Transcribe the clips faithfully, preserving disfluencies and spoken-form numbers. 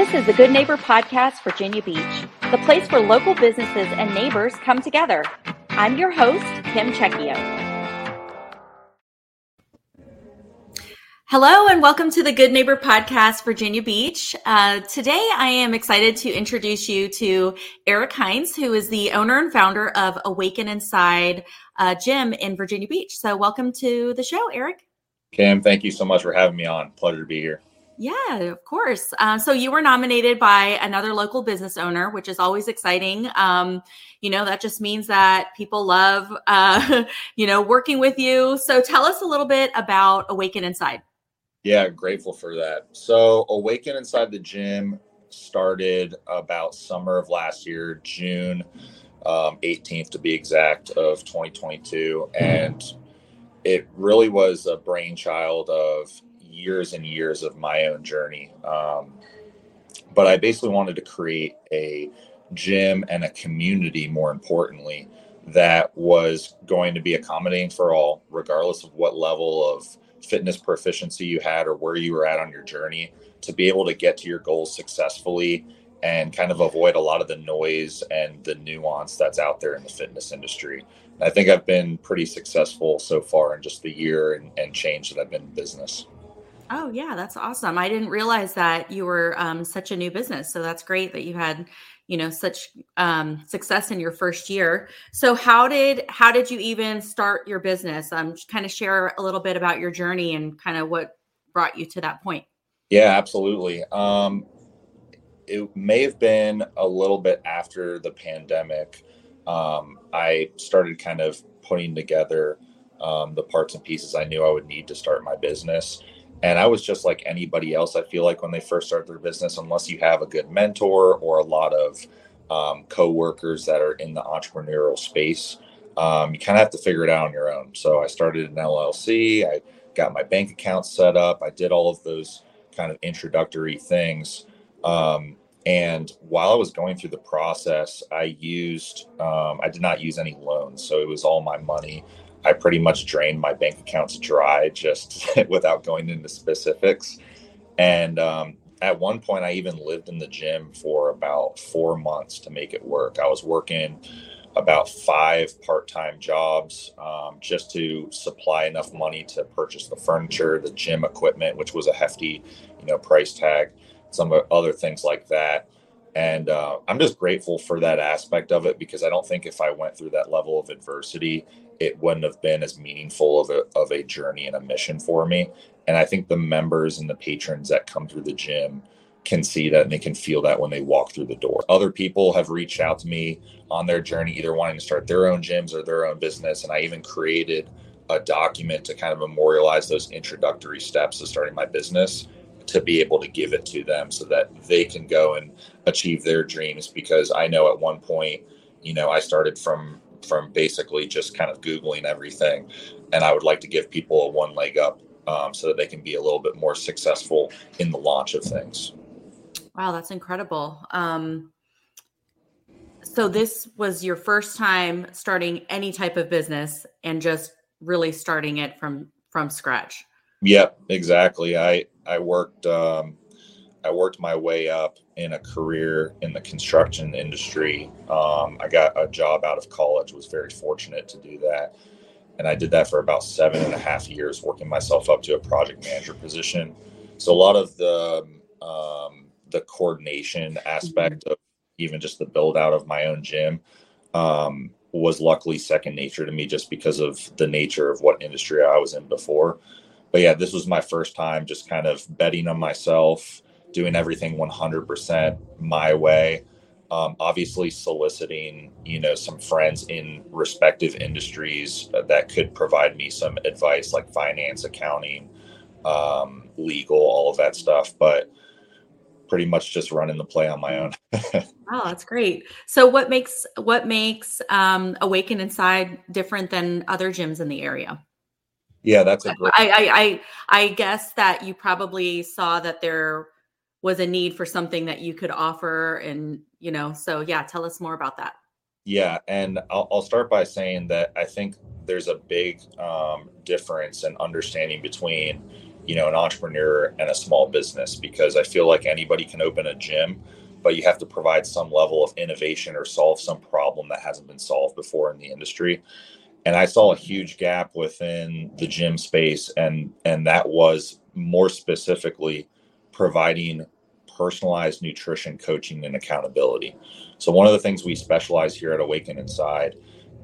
This is the Good Neighbor Podcast, Virginia Beach, the place where local businesses and neighbors come together. I'm your host, Kim Checchio. Hello, and welcome to the Good Neighbor Podcast, Virginia Beach. Uh, today, I am excited to introduce you to Eric Hines, who is the owner and founder of Awaken Inside uh, Gym in Virginia Beach. So welcome to the show, Eric. Kim, thank you so much for having me on. Pleasure to be here. Yeah, of course. Uh, so you were nominated by another local business owner, which is always exciting. Um, you know, that just means that people love, uh, you know, working with you. So tell us a little bit about Awaken Inside. Yeah, grateful for that. So Awaken Inside the Gym started about summer of last year, June um, eighteenth to be exact, of twenty twenty-two. And it really was a brainchild of years and years of my own journey. Um, but I basically wanted to create a gym and a community, more importantly, that was going to be accommodating for all, regardless of what level of fitness proficiency you had or where you were at on your journey, to be able to get to your goals successfully and kind of avoid a lot of the noise and the nuance that's out there in the fitness industry. And I think I've been pretty successful so far in just the year and, and change that I've been in business. Oh, yeah, that's awesome. I didn't realize that you were um, such a new business. So that's great that you had, you know, such um, success in your first year. So how did how did you even start your business? Um, kind of share a little bit about your journey and kind of what brought you to that point. Yeah, absolutely. Um, it may have been a little bit after the pandemic. Um, I started kind of putting together um, the parts and pieces I knew I would need to start my business. And I was just like anybody else, I feel like, when they first start their business, unless you have a good mentor or a lot of um, co-workers that are in the entrepreneurial space, um, you kind of have to figure it out on your own. So I started an L L C, I got my bank account set up, I did all of those kind of introductory things. Um, and while I was going through the process, I used, um, I did not use any loans. So it was all my money. I pretty much drained my bank accounts dry, just without going into specifics. And um, at one point, I even lived in the gym for about four months to make it work. I was working about five part-time jobs um, just to supply enough money to purchase the furniture, the gym equipment, which was a hefty, you know, price tag, some other things like that. And uh, I'm just grateful for that aspect of it, because I don't think if I went through that level of adversity, it wouldn't have been as meaningful of a of a journey and a mission for me. And I think the members and the patrons that come through the gym can see that, and they can feel that when they walk through the door. Other people have reached out to me on their journey, either wanting to start their own gyms or their own business. And I even created a document to kind of memorialize those introductory steps of starting my business, to be able to give it to them so that they can go and achieve their dreams. Because I know at one point, you know, I started from from basically just kind of Googling everything. And I would like to give people a one leg up um, so that they can be a little bit more successful in the launch of things. Wow, that's incredible. Um, so this was your first time starting any type of business and just really starting it from, from scratch. Yep, exactly. I, I worked, um, I worked my way up in a career in the construction industry. Um, I got a job out of college, was very fortunate to do that. And I did that for about seven and a half years, working myself up to a project manager position. So a lot of the, um, the coordination aspect of even just the build out of my own gym, um, was luckily second nature to me, just because of the nature of what industry I was in before. But yeah, this was my first time just kind of betting on myself, doing everything one hundred percent my way, um, obviously soliciting, you know, some friends in respective industries that could provide me some advice, like finance, accounting, um, legal, all of that stuff. But pretty much just running the play on my own. Wow, that's great. So what makes what makes um, Awaken Inside different than other gyms in the area? Yeah, that's a great. I, I I I guess that you probably saw that there was a need for something that you could offer, and you know, so yeah, tell us more about that. Yeah, and I'll, I'll start by saying that I think there's a big um, difference in understanding between you know, an entrepreneur and a small business, because I feel like anybody can open a gym, but you have to provide some level of innovation or solve some problem that hasn't been solved before in the industry. And I saw a huge gap within the gym space. And, and that was more specifically providing personalized nutrition, coaching, and accountability. So one of the things we specialize here at Awaken Inside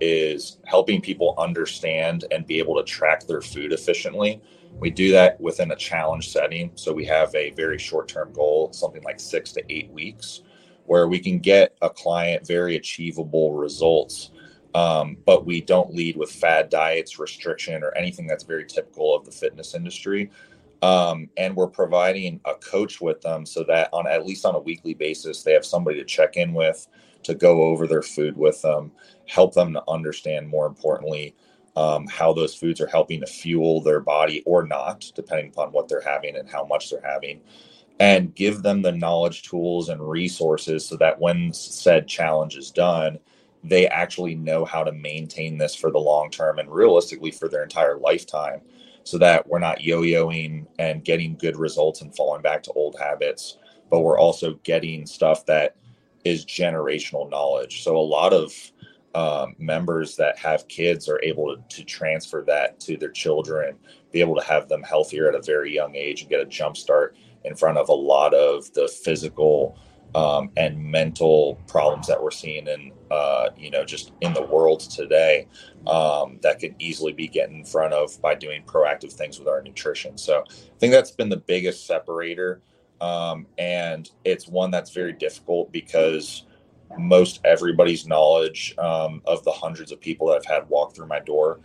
is helping people understand and be able to track their food efficiently. We do that within a challenge setting. So we have a very short-term goal, something like six to eight weeks, where we can get a client very achievable results. Um, but we don't lead with fad diets, restriction, or anything that's very typical of the fitness industry. Um, and we're providing a coach with them so that on at least on a weekly basis, they have somebody to check in with, to go over their food with them, help them to understand, more importantly, um, how those foods are helping to fuel their body or not, depending upon what they're having and how much they're having, and give them the knowledge, tools, and resources so that when said challenge is done, they actually know how to maintain this for the long term and realistically for their entire lifetime, so that we're not yo-yoing and getting good results and falling back to old habits, but we're also getting stuff that is generational knowledge. So a lot of um, members that have kids are able to, to transfer that to their children, be able to have them healthier at a very young age and get a jump start in front of a lot of the physical Um, and mental problems that we're seeing in, uh, you know, just in the world today, um, that could easily be getting in front of by doing proactive things with our nutrition. So I think that's been the biggest separator. Um, and it's one that's very difficult because most everybody's knowledge um, of the hundreds of people that I've had walk through my door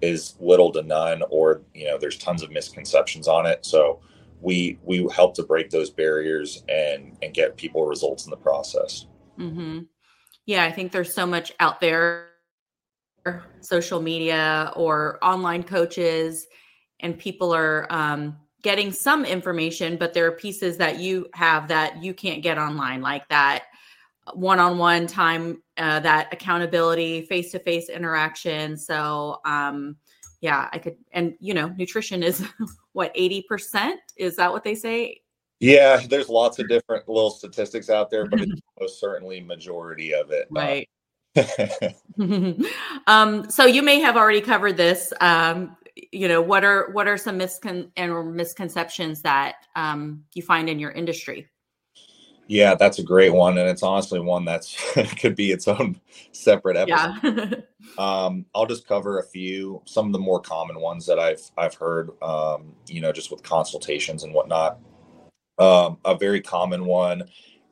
is little to none, or, you know, there's tons of misconceptions on it. So we we help to break those barriers and, and get people results in the process. Mm-hmm. Yeah, I think there's so much out there, social media or online coaches, and people are um, getting some information, but there are pieces that you have that you can't get online, like that one-on-one time, uh, that accountability, face-to-face interaction. So, um, yeah, I could. And, you know, nutrition is what, eighty percent? Is that what they say? Yeah, there's lots of different little statistics out there, but it's most certainly majority of it. Right. Uh, um, so you may have already covered this. Um, you know, what are what are some miscon- and misconceptions that um, you find in your industry? Yeah, that's a great one. And it's honestly one that's could be its own separate episode. Yeah. um, I'll just cover a few, some of the more common ones that I've, I've heard, um, you know, just with consultations and whatnot. Um, a very common one,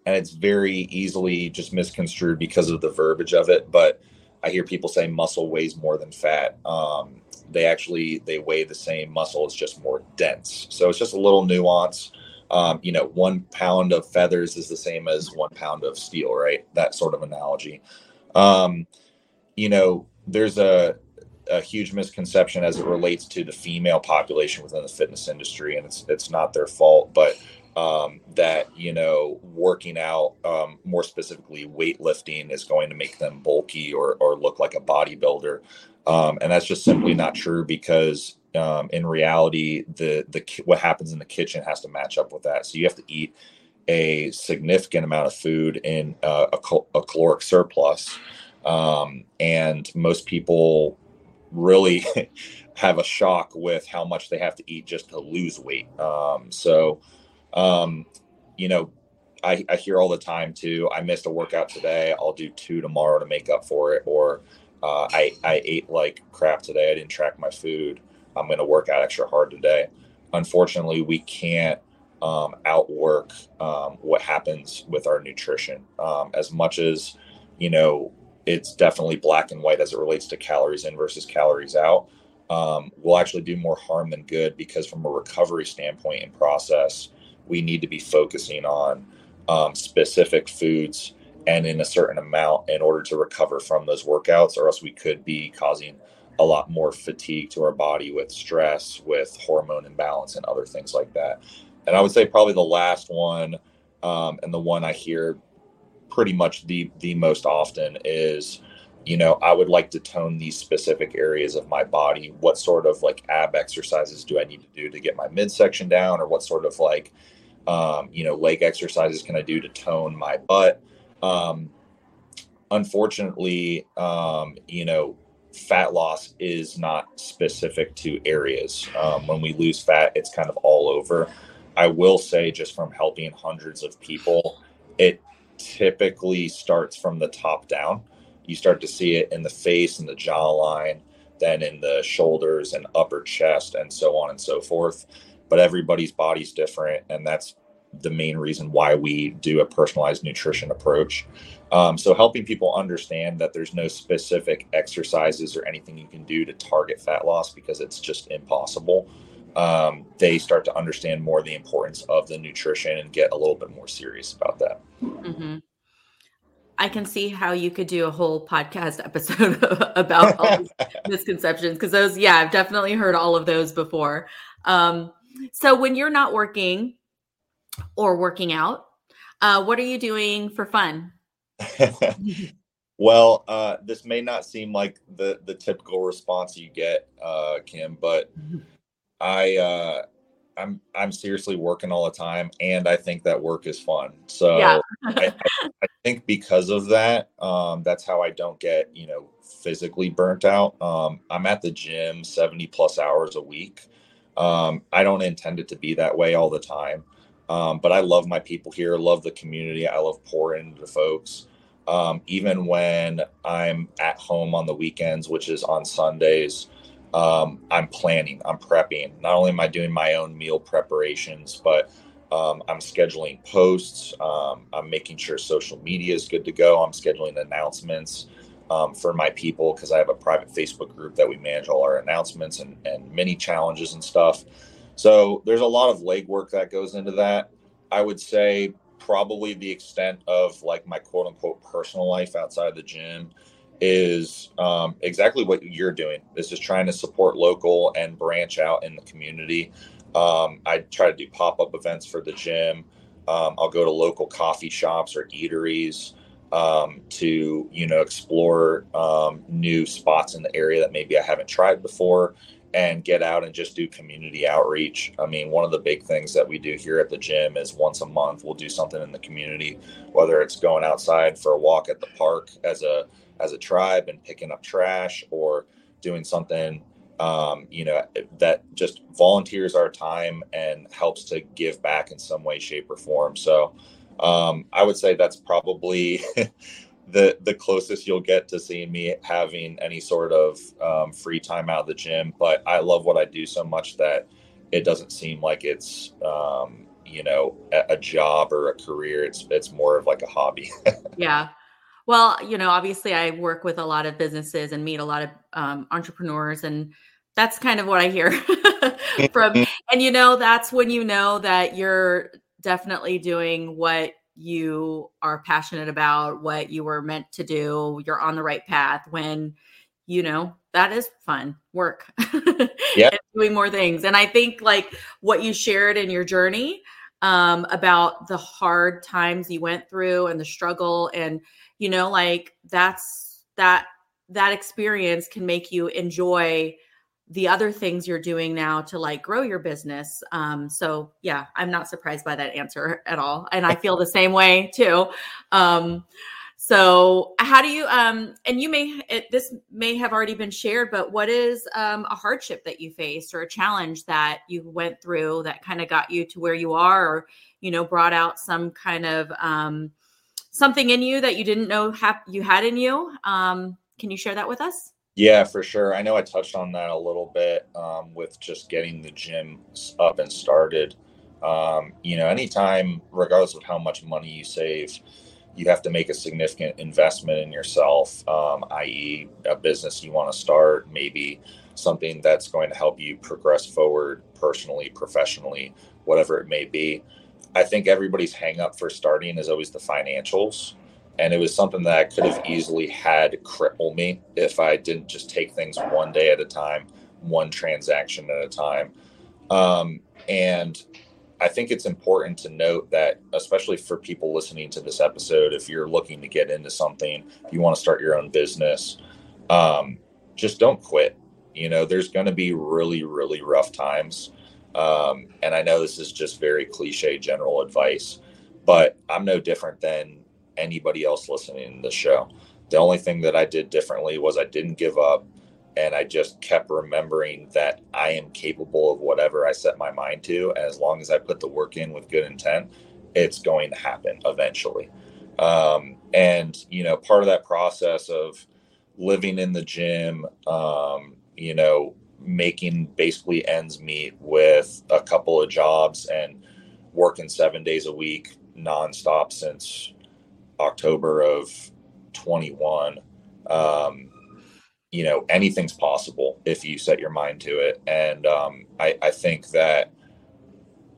and it's very easily just misconstrued because of the verbiage of it, but I hear people say muscle weighs more than fat. Um, they actually, they weigh the same. Muscle is just more dense. So it's just a little nuance. Um, you know, one pound of feathers is the same as one pound of steel, right? That sort of analogy. Um, you know, there's a, a huge misconception as it relates to the female population within the fitness industry, and it's, it's not their fault, but, um, that, you know, working out, um, more specifically weightlifting, is going to make them bulky or, or look like a bodybuilder. Um, and that's just simply not true, because Um, in reality, the the what happens in the kitchen has to match up with that. So you have to eat a significant amount of food in uh, a, cal- a caloric surplus. Um, and most people really have a shock with how much they have to eat just to lose weight. Um, so, um, you know, I, I hear all the time too, I missed a workout today, I'll do two tomorrow to make up for it. Or uh, I, I ate like crap today, I didn't track my food, I'm going to work out extra hard today. Unfortunately, we can't um, outwork um, what happens with our nutrition. Um, as much as, you know, it's definitely black and white as it relates to calories in versus calories out, um, we'll actually do more harm than good, because from a recovery standpoint and process, we need to be focusing on um, specific foods and in a certain amount in order to recover from those workouts, or else we could be causing a lot more fatigue to our body with stress, with hormone imbalance, and other things like that. And I would say probably the last one, um, and the one I hear pretty much the the most often, is you know, I would like to tone these specific areas of my body. What sort of like ab exercises do I need to do to get my midsection down? Or what sort of like, um, you know, leg exercises can I do to tone my butt? Um, unfortunately, um, you know, fat loss is not specific to areas. Um, when we lose fat, it's kind of all over. I will say, just from helping hundreds of people, it typically starts from the top down. You start to see it in the face and the jawline, then in the shoulders and upper chest, and so on and so forth. But everybody's body's different, and that's the main reason why we do a personalized nutrition approach. Um, so helping people understand that there's no specific exercises or anything you can do to target fat loss, because it's just impossible. Um, they start to understand more the importance of the nutrition and get a little bit more serious about that. Mm-hmm. I can see how you could do a whole podcast episode about all these misconceptions, because those, yeah, I've definitely heard all of those before. Um, so when you're not working or working out, uh, what are you doing for fun? Well, uh, this may not seem like the, the typical response you get, uh, Kim, but I, uh, I'm, I'm seriously working all the time, and I think that work is fun. So yeah. I, I, I think because of that, um, that's how I don't get, you know, physically burnt out. Um, I'm at the gym seventy plus hours a week. Um, I don't intend it to be that way all the time. Um, but I love my people here, love the community. I love pouring into folks. Um, even when I'm at home on the weekends, which is on Sundays, Um, I'm planning, I'm prepping. Not only am I doing my own meal preparations, but um, I'm scheduling posts. Um, I'm making sure social media is good to go. I'm scheduling announcements um, for my people, because I have a private Facebook group that we manage all our announcements and, and mini challenges and stuff. So there's a lot of legwork that goes into that. I would say probably the extent of like my quote unquote personal life outside the gym is um, exactly what you're doing. This is trying to support local and branch out in the community. Um, I try to do pop-up events for the gym. Um, I'll go to local coffee shops or eateries um, to, you know, explore um, new spots in the area that maybe I haven't tried before, and get out and just do community outreach. I mean, one of the big things that we do here at the gym is once a month, we'll do something in the community, whether it's going outside for a walk at the park as a as a tribe and picking up trash, or doing something, um, you know, that just volunteers our time and helps to give back in some way, shape, or form. So um, I would say that's probably the the closest you'll get to seeing me having any sort of um, free time out of the gym. But I love what I do so much that it doesn't seem like it's, um, you know, a, a job or a career. It's, it's more of like a hobby. Yeah. Well, you know, obviously I work with a lot of businesses and meet a lot of um, entrepreneurs, and that's kind of what I hear from. And, you know, that's when you know that you're definitely doing what you are passionate about, what you were meant to do. You're on the right path when, you know, that is fun work. Yeah, and doing more things. And I think like what you shared in your journey um, about the hard times you went through and the struggle, and, you know, like that's that, that experience can make you enjoy the other things you're doing now to like grow your business. Um, so yeah, I'm not surprised by that answer at all. And I feel the same way too. Um, so how do you, um, and you may, it, this may have already been shared, but what is um, a hardship that you faced or a challenge that you went through that kind of got you to where you are, or, you know, brought out some kind of, um, something in you that you didn't know ha- you had in you. Um, can you share that with us? Yeah, for sure. I know I touched on that a little bit um, with just getting the gym up and started. Um, you know, anytime, regardless of how much money you save, you have to make a significant investment in yourself, um, that is a business you want to start, maybe something that's going to help you progress forward personally, professionally, whatever it may be. I think everybody's hang up for starting is always the financials. And it was something that I could have easily had cripple me if I didn't just take things one day at a time, one transaction at a time. Um, and I think it's important to note that, especially for people listening to this episode, if you're looking to get into something, if you want to start your own business, um, just don't quit. You know, there's going to be really, really rough times. Um, and I know this is just very cliche general advice, but I'm no different than anybody else listening to the show. The only thing that I did differently was I didn't give up. And I just kept remembering that I am capable of whatever I set my mind to. And as long as I put the work in with good intent, it's going to happen eventually. Um, and, you know, part of that process of living in the gym, um, you know, making basically ends meet with a couple of jobs and working seven days a week nonstop since October of twenty-one, um, you know, anything's possible if you set your mind to it. And um, I, I think that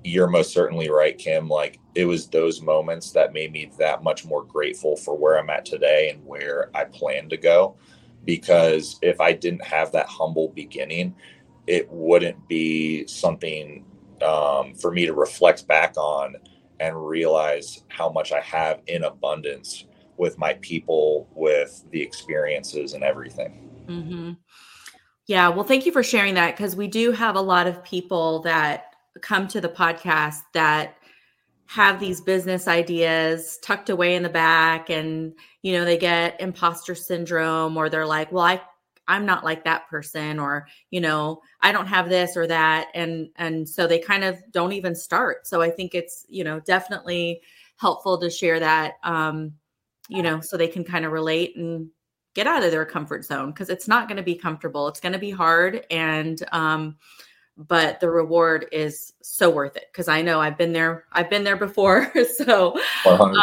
you're most certainly right, Kim. Like, it was those moments that made me that much more grateful for where I'm at today and where I plan to go. Because if I didn't have that humble beginning, it wouldn't be something um, for me to reflect back on and realize how much I have in abundance with my people, with the experiences and everything. Mm-hmm. Yeah. Well, thank you for sharing that, because we do have a lot of people that come to the podcast that have these business ideas tucked away in the back, and, you know, they get imposter syndrome, or they're like, well, I, I'm not like that person, or, you know, I don't have this or that. And, and so they kind of don't even start. So I think it's, you know, definitely helpful to share that, um, you know, so they can kind of relate and get out of their comfort zone, because it's not going to be comfortable. It's going to be hard. And, um, but the reward is so worth it. Cause I know I've been there, I've been there before. So, um,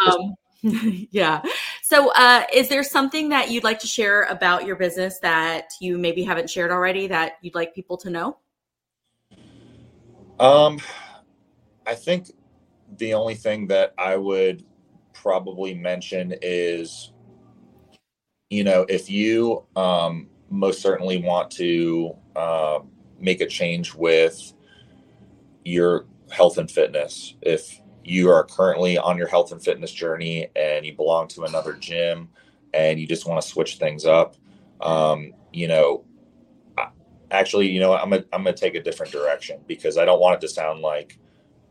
yeah. So, uh, is there something that you'd like to share about your business that you maybe haven't shared already that you'd like people to know? Um, I think the only thing that I would probably mention is, you know, if you um, most certainly want to uh, make a change with your health and fitness, if you are currently on your health and fitness journey and you belong to another gym and you just want to switch things up, um, you know, I, actually, you know, I'm gonna, I'm gonna take a different direction, because I don't want it to sound like,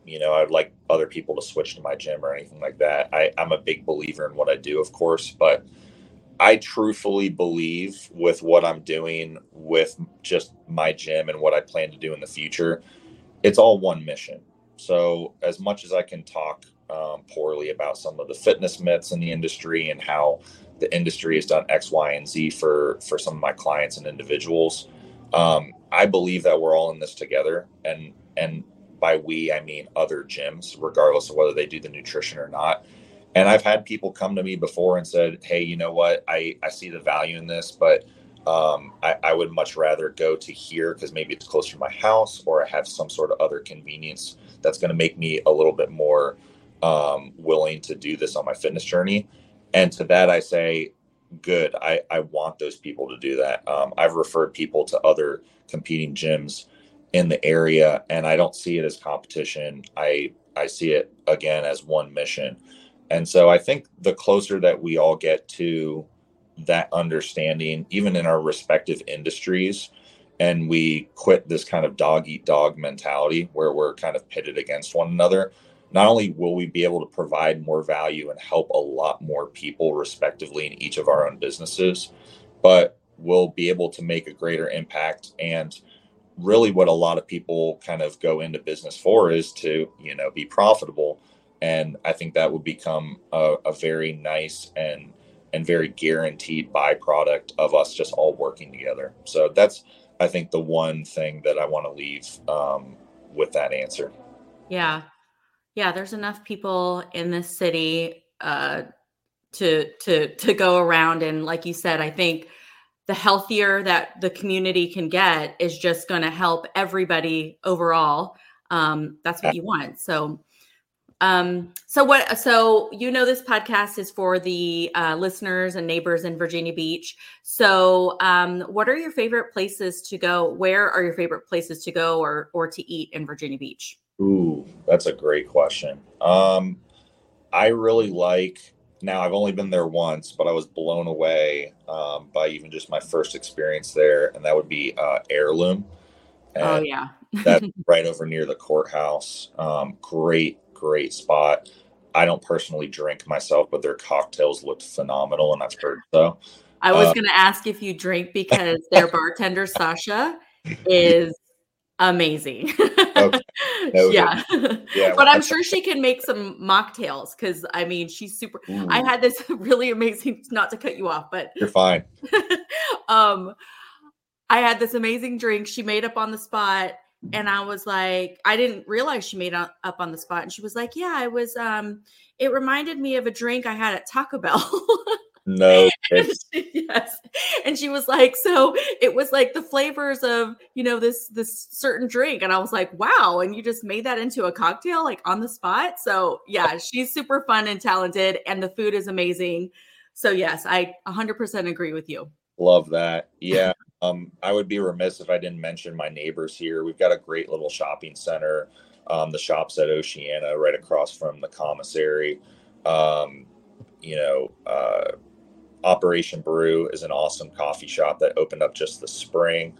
you know, I'd like other people to switch to my gym or anything like that. I, I'm a big believer in what I do, of course, but I truthfully believe with what I'm doing with just my gym and what I plan to do in the future, it's all one mission. So as much as I can talk um, poorly about some of the fitness myths in the industry and how the industry has done X, Y, and Z for, for some of my clients and individuals, um, I believe that we're all in this together. And, and, by we, I mean other gyms, regardless of whether they do the nutrition or not. And I've had people come to me before and said, hey, you know what? I, I see the value in this, but um, I, I would much rather go to here because maybe it's closer to my house, or I have some sort of other convenience that's going to make me a little bit more um, willing to do this on my fitness journey. And to that, I say, good. I, I want those people to do that. Um, I've referred people to other competing gyms in the area, and I don't see it as competition. I, I see it again as one mission. And so I think the closer that we all get to that understanding, even in our respective industries, and we quit this kind of dog eat dog mentality where we're kind of pitted against one another, not only will we be able to provide more value and help a lot more people respectively in each of our own businesses, but we'll be able to make a greater impact. And really what a lot of people kind of go into business for is to, you know, be profitable. And I think that would become a, a very nice and, and very guaranteed byproduct of us just all working together. So that's, I think, the one thing that I want to leave um, with that answer. Yeah. Yeah. There's enough people in this city uh, to, to, to go around. And like you said, I think the healthier that the community can get is just going to help everybody overall. Um, that's what you want. So, um, so what, so, you know, this podcast is for the uh, listeners and neighbors in Virginia Beach. So, um, what are your favorite places to go? Where are your favorite places to go or, or to eat in Virginia Beach? Ooh, that's a great question. Um, I really like, now I've only been there once, but I was blown away um, by even just my first experience there. And that would be uh, Heirloom. And oh, yeah. That's right over near the courthouse. Um, great, great spot. I don't personally drink myself, but their cocktails looked phenomenal. And I've heard so. I was uh, going to ask if you drink because their bartender, Sasha, is amazing. Okay. Yeah. yeah. But I'm sure she can make some mocktails because, I mean, she's super. Ooh. I had this really amazing, not to cut you off, but. You're fine. um, I had this amazing drink she made up on the spot. And I was like, I didn't realize she made it up on the spot. And she was like, yeah, I was, um, it reminded me of a drink I had at Taco Bell. No. And she, yes. And she was like, so it was like the flavors of, you know, this, this certain drink. And I was like, wow. And you just made that into a cocktail, like on the spot. So yeah, she's super fun and talented and the food is amazing. So yes, I a hundred percent agree with you. Love that. Yeah. Um, I would be remiss if I didn't mention my neighbors here. We've got a great little shopping center. Um, the shops at Oceana right across from the commissary. Um, you know, uh, Operation Brew is an awesome coffee shop that opened up just this spring.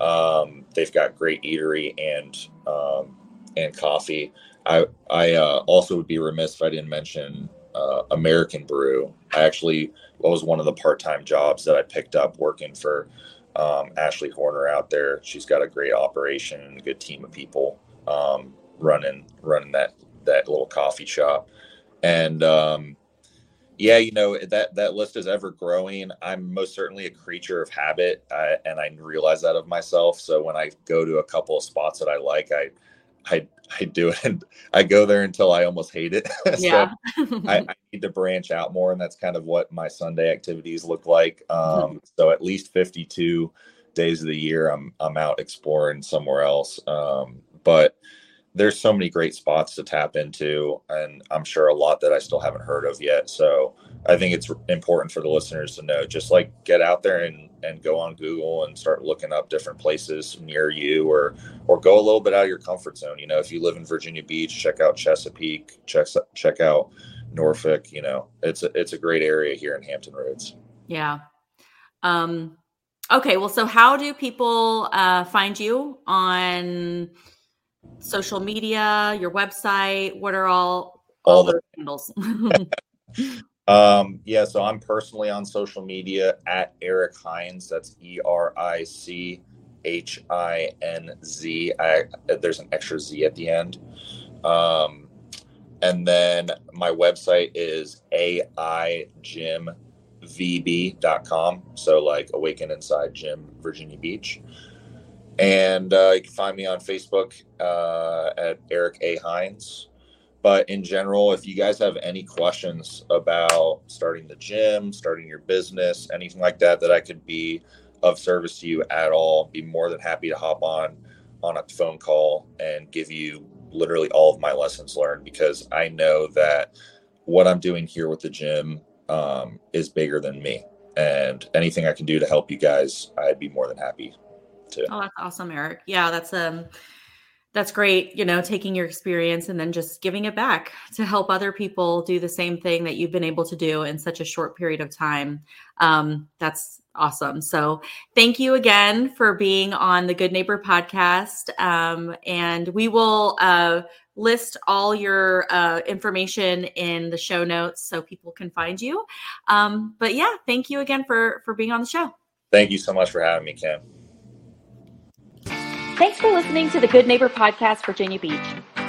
Um, they've got great eatery and um, and coffee. I, I uh, also would be remiss if I didn't mention uh, American Brew. I actually well, was one of the part-time jobs that I picked up working for Um, Ashley Horner out there. She's got a great operation and a good team of people um, running running that that little coffee shop. And um, yeah, you know, that that list is ever growing. I'm most certainly a creature of habit, I, and I realize that of myself. So when I go to a couple of spots that I like, I I I do it. And I go there until I almost hate it. Yeah. So I, I need to branch out more. And that's kind of what my Sunday activities look like. Um, mm-hmm. So at least fifty-two days of the year, I'm, I'm out exploring somewhere else. Um, but there's so many great spots to tap into. And I'm sure a lot that I still haven't heard of yet. So I think it's important for the listeners to know, just like get out there and, and go on Google and start looking up different places near you, or, or go a little bit out of your comfort zone. You know, if you live in Virginia Beach, check out Chesapeake, check, check out Norfolk. You know, it's a, it's a great area here in Hampton Roads. Yeah. Um, okay. Well, so how do people uh, find you on social media, your website? What are all, all, all those handles? Um, yeah, so I'm personally on social media at Eric Hines. That's E R I C H I N Z. I, there's an extra Z at the end. Um, and then my website is A I gym V B dot com. So like Awaken Inside Gym, Virginia Beach. And uh, you can find me on Facebook uh, at Eric A. Hines. But in general, if you guys have any questions about starting the gym, starting your business, anything like that, that I could be of service to you at all, be more than happy to hop on on a phone call and give you literally all of my lessons learned, because I know that what I'm doing here with the gym um, is bigger than me, and anything I can do to help you guys, I'd be more than happy to. Oh, that's awesome, Eric. Yeah, that's um. That's great, you know, taking your experience and then just giving it back to help other people do the same thing that you've been able to do in such a short period of time. Um, that's awesome. So thank you again for being on the Good Neighbor Podcast. Um, and we will uh, list all your uh, information in the show notes so people can find you. Um, but yeah, thank you again for, for being on the show. Thank you so much for having me, Kim. Thanks for listening to the Good Neighbor Podcast, Virginia Beach.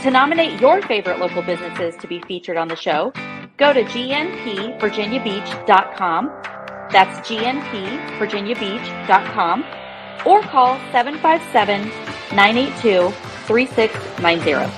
To nominate your favorite local businesses to be featured on the show, go to G N P Virginia Beach dot com. That's G N P Virginia Beach dot com. Or call seven five seven, nine eight two, three six nine zero.